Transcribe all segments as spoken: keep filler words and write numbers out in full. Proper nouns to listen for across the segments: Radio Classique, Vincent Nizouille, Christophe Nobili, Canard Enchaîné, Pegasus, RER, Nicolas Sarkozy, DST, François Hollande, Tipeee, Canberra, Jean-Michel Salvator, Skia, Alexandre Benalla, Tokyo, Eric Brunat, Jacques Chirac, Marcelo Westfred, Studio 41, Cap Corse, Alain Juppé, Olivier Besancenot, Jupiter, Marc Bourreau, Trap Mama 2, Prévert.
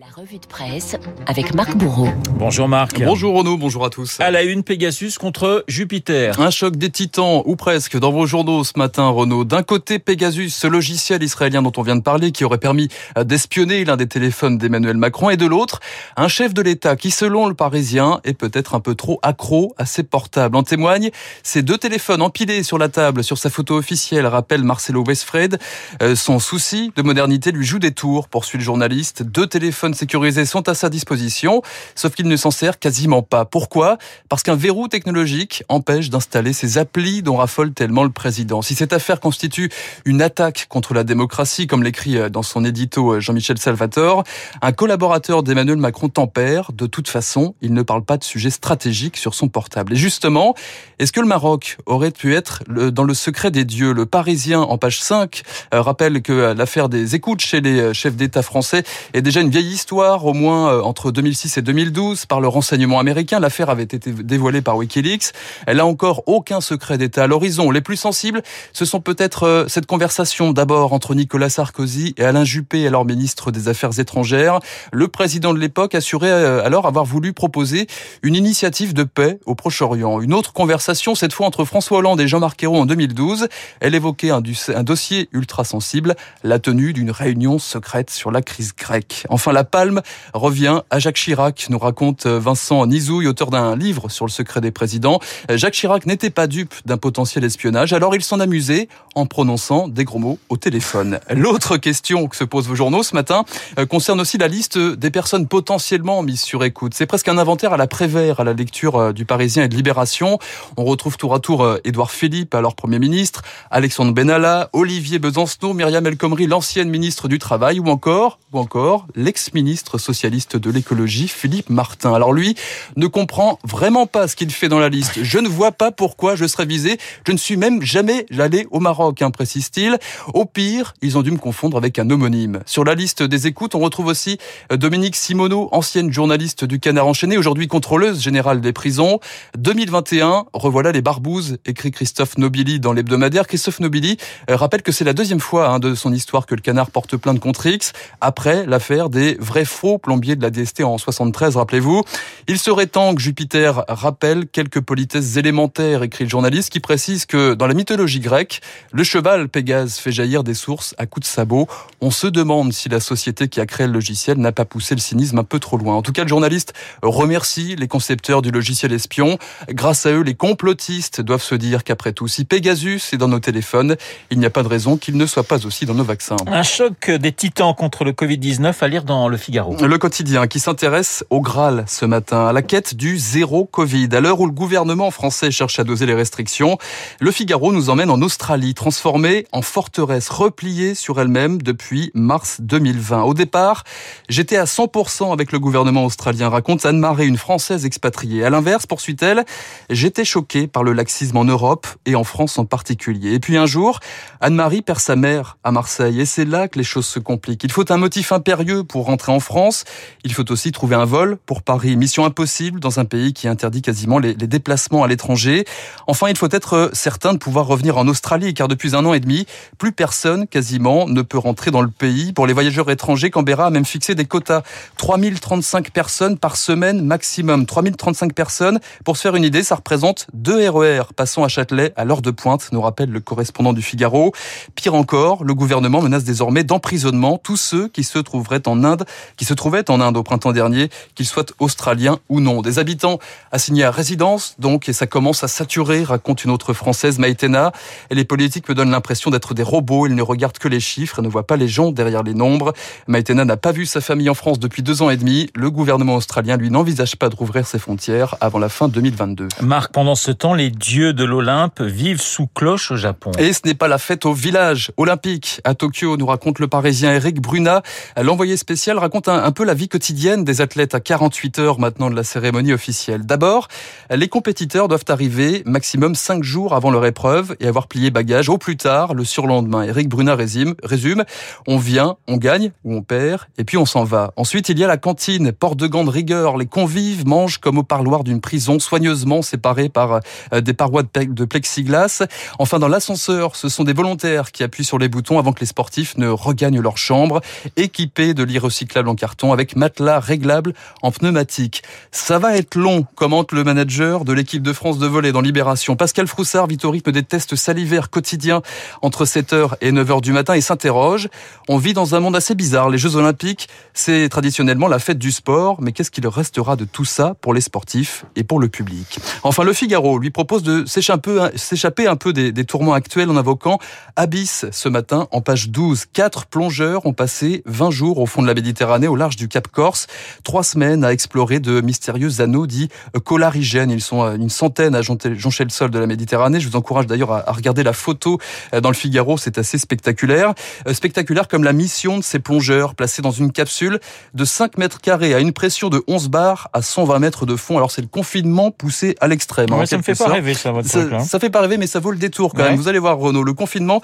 La revue de presse avec Marc Bourreau. Bonjour Marc. Bonjour Renaud, bonjour à tous. À la une, Pegasus contre Jupiter. Un choc des titans, ou presque, dans vos journaux ce matin, Renaud. D'un côté, Pegasus, ce logiciel israélien dont on vient de parler, qui aurait permis d'espionner l'un des téléphones d'Emmanuel Macron. Et de l'autre, un chef de l'État qui, selon le Parisien, est peut-être un peu trop accro à ses portables. En témoignent ces deux téléphones empilés sur la table, sur sa photo officielle, rappelle Marcelo Westfred. Euh, son souci de modernité lui joue des tours, poursuit le journaliste. Deux téléphones sécurisés sont à sa disposition, sauf qu'il ne s'en sert quasiment pas. Pourquoi ? Parce qu'un verrou technologique empêche d'installer ces applis dont raffole tellement le président. Si cette affaire constitue une attaque contre la démocratie, comme l'écrit dans son édito Jean-Michel Salvator, un collaborateur d'Emmanuel Macron tempère. De toute façon, il ne parle pas de sujet stratégique sur son portable. Et justement, est-ce que le Maroc aurait pu être dans le secret des dieux ? Le Parisien, en page cinq, rappelle que l'affaire des écoutes chez les chefs d'État français est déjà une vieille histoire, au moins entre deux mille six et deux mille douze, par le renseignement américain. L'affaire avait été dévoilée par Wikileaks. Là encore, aucun secret d'État à l'horizon. Les plus sensibles, ce sont peut-être cette conversation d'abord entre Nicolas Sarkozy et Alain Juppé, alors ministre des Affaires étrangères. Le président de l'époque assurait alors avoir voulu proposer une initiative de paix au Proche-Orient. Une autre conversation, cette fois entre François Hollande et Jean-Marc Ayrault en deux mille douze. Elle évoquait un, un dossier ultra sensible, la tenue d'une réunion secrète sur la crise grecque. Enfin, la palme revient à Jacques Chirac, nous raconte Vincent Nizouille, auteur d'un livre sur le secret des présidents. Jacques Chirac n'était pas dupe d'un potentiel espionnage, alors il s'en amusait en prononçant des gros mots au téléphone. L'autre question que se posent vos journaux ce matin concerne aussi la liste des personnes potentiellement mises sur écoute. C'est presque un inventaire à la Prévert, à la lecture du Parisien et de Libération. On retrouve tour à tour Édouard Philippe, alors Premier ministre, Alexandre Benalla, Olivier Besancenot, Myriam El Khomri, l'ancienne ministre du Travail, ou encore, ou encore l'ex-ministre ministre socialiste de l'écologie, Philippe Martin. Alors lui, ne comprend vraiment pas ce qu'il fait dans la liste. Je ne vois pas pourquoi je serais visé. Je ne suis même jamais allé au Maroc, hein, précise-t-il. Au pire, ils ont dû me confondre avec un homonyme. Sur la liste des écoutes, on retrouve aussi Dominique Simonot, ancienne journaliste du Canard Enchaîné, aujourd'hui contrôleuse générale des prisons. deux mille vingt et un, revoilà les barbouzes, écrit Christophe Nobili dans l'hebdomadaire. Christophe Nobili rappelle que c'est la deuxième fois hein, de son histoire que le Canard porte plainte contre X, après l'affaire des vrai faux plombier de la D S T en soixante-treize, rappelez-vous. Il serait temps que Jupiter rappelle quelques politesses élémentaires, écrit le journaliste, qui précise que dans la mythologie grecque, le cheval Pégase fait jaillir des sources à coups de sabot. On se demande si la société qui a créé le logiciel n'a pas poussé le cynisme un peu trop loin. En tout cas, le journaliste remercie les concepteurs du logiciel espion. Grâce à eux, les complotistes doivent se dire qu'après tout, si Pegasus est dans nos téléphones, il n'y a pas de raison qu'il ne soit pas aussi dans nos vaccins. Un choc des titans contre le covid dix-neuf à lire dans Le Figaro. Le quotidien qui s'intéresse au Graal ce matin, à la quête du zéro Covid. À l'heure où le gouvernement français cherche à doser les restrictions, Le Figaro nous emmène en Australie, transformée en forteresse, repliée sur elle-même depuis mars deux mille vingt. Au départ, j'étais à cent pour cent avec le gouvernement australien, raconte Anne-Marie, une Française expatriée. À l'inverse, poursuit-elle, j'étais choquée par le laxisme en Europe et en France en particulier. Et puis un jour, Anne-Marie perd sa mère à Marseille et c'est là que les choses se compliquent. Il faut un motif impérieux pour rentrer en France, il faut aussi trouver un vol pour Paris. Mission impossible dans un pays qui interdit quasiment les, les déplacements à l'étranger. Enfin, il faut être certain de pouvoir revenir en Australie, car depuis un an et demi, plus personne quasiment ne peut rentrer dans le pays. Pour les voyageurs étrangers, Canberra a même fixé des quotas. trois mille trente-cinq personnes par semaine maximum. trois mille trente-cinq personnes, pour se faire une idée, ça représente deux R E R passant à Châtelet à l'heure de pointe, nous rappelle le correspondant du Figaro. Pire encore, le gouvernement menace désormais d'emprisonnement tous ceux qui se trouveraient en Inde qui se trouvaient en Inde au printemps dernier, qu'ils soient australiens ou non. Des habitants assignés à résidence, donc, et ça commence à saturer, raconte une autre Française, Maïtena. Et les politiques me donnent l'impression d'être des robots, ils ne regardent que les chiffres et ne voient pas les gens derrière les nombres. Maïtena n'a pas vu sa famille en France depuis deux ans et demi. Le gouvernement australien, lui, n'envisage pas de rouvrir ses frontières avant la fin deux mille vingt-deux. Marc, pendant ce temps, les dieux de l'Olympe vivent sous cloche au Japon. Et ce n'est pas la fête au village olympique. À Tokyo, nous raconte le Parisien Eric Brunat, l'envoyé spécial raconte un, un peu la vie quotidienne des athlètes à quarante-huit heures maintenant de la cérémonie officielle. D'abord, les compétiteurs doivent arriver maximum cinq jours avant leur épreuve et avoir plié bagage au plus tard le surlendemain. Eric Brunat résume, résume, on vient, on gagne ou on perd et puis on s'en va. Ensuite, il y a la cantine, porte de gants de rigueur. Les convives mangent comme au parloir d'une prison, soigneusement séparés par des parois de plexiglas. Enfin, dans l'ascenseur, ce sont des volontaires qui appuient sur les boutons avant que les sportifs ne regagnent leur chambre, équipés de l'irecyclable recyclables en carton avec matelas réglables en pneumatique. Ça va être long, commente le manager de l'équipe de France de volley dans Libération. Pascal Froussard vit au rythme des tests salivaires quotidiens entre sept heures et neuf heures du matin et s'interroge. On vit dans un monde assez bizarre. Les Jeux Olympiques, c'est traditionnellement la fête du sport, mais qu'est-ce qu'il restera de tout ça pour les sportifs et pour le public? Enfin, Le Figaro lui propose de s'échapper un peu des, des tourments actuels en invoquant Abyss ce matin en page douze. Quatre plongeurs ont passé vingt jours au fond de la Méditerranée, au large du Cap Corse. Trois semaines à explorer de mystérieux anneaux dits collarigènes. Ils sont une centaine à joncher le sol de la Méditerranée. Je vous encourage d'ailleurs à regarder la photo dans Le Figaro. C'est assez spectaculaire. Spectaculaire comme la mission de ces plongeurs placés dans une capsule de cinq mètres carrés à une pression de onze bars à cent vingt mètres de fond. Alors c'est le confinement poussé à l'extrême. Ouais, hein, ça ne fait pas rêver ça, votre ça, truc, hein. Ça fait pas rêver, mais ça vaut le détour quand ouais. même. Vous allez voir, Renaud, le confinement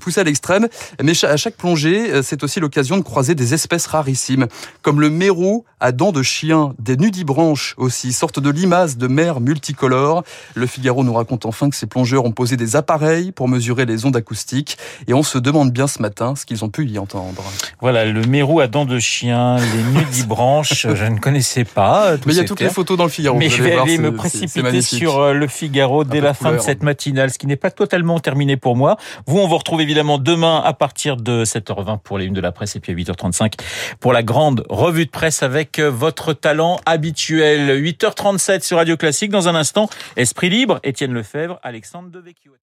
poussé à l'extrême. Mais à chaque plongée, c'est aussi l'occasion de croiser des espèces rarissimes, comme le mérou à dents de chien, des nudibranches aussi, sorte de limaces de mer multicolores. Le Figaro nous raconte enfin que ces plongeurs ont posé des appareils pour mesurer les ondes acoustiques, et on se demande bien ce matin ce qu'ils ont pu y entendre. Voilà, le mérou à dents de chien, les nudibranches, je ne connaissais pas. Mais il y a toutes termes. Les photos dans Le Figaro. Mais je vais aller me précipiter sur Le Figaro dès la fin de cette matinale, ce qui n'est pas totalement terminé pour moi. Vous, on vous retrouve évidemment demain à partir de sept heures vingt pour les unes de la presse et puis à huit heures trente-cinq pour la grande revue de presse avec votre talent habituel. huit heures trente-sept sur Radio Classique. Dans un instant, Esprit Libre, Étienne Lefebvre, Alexandre Devecchio.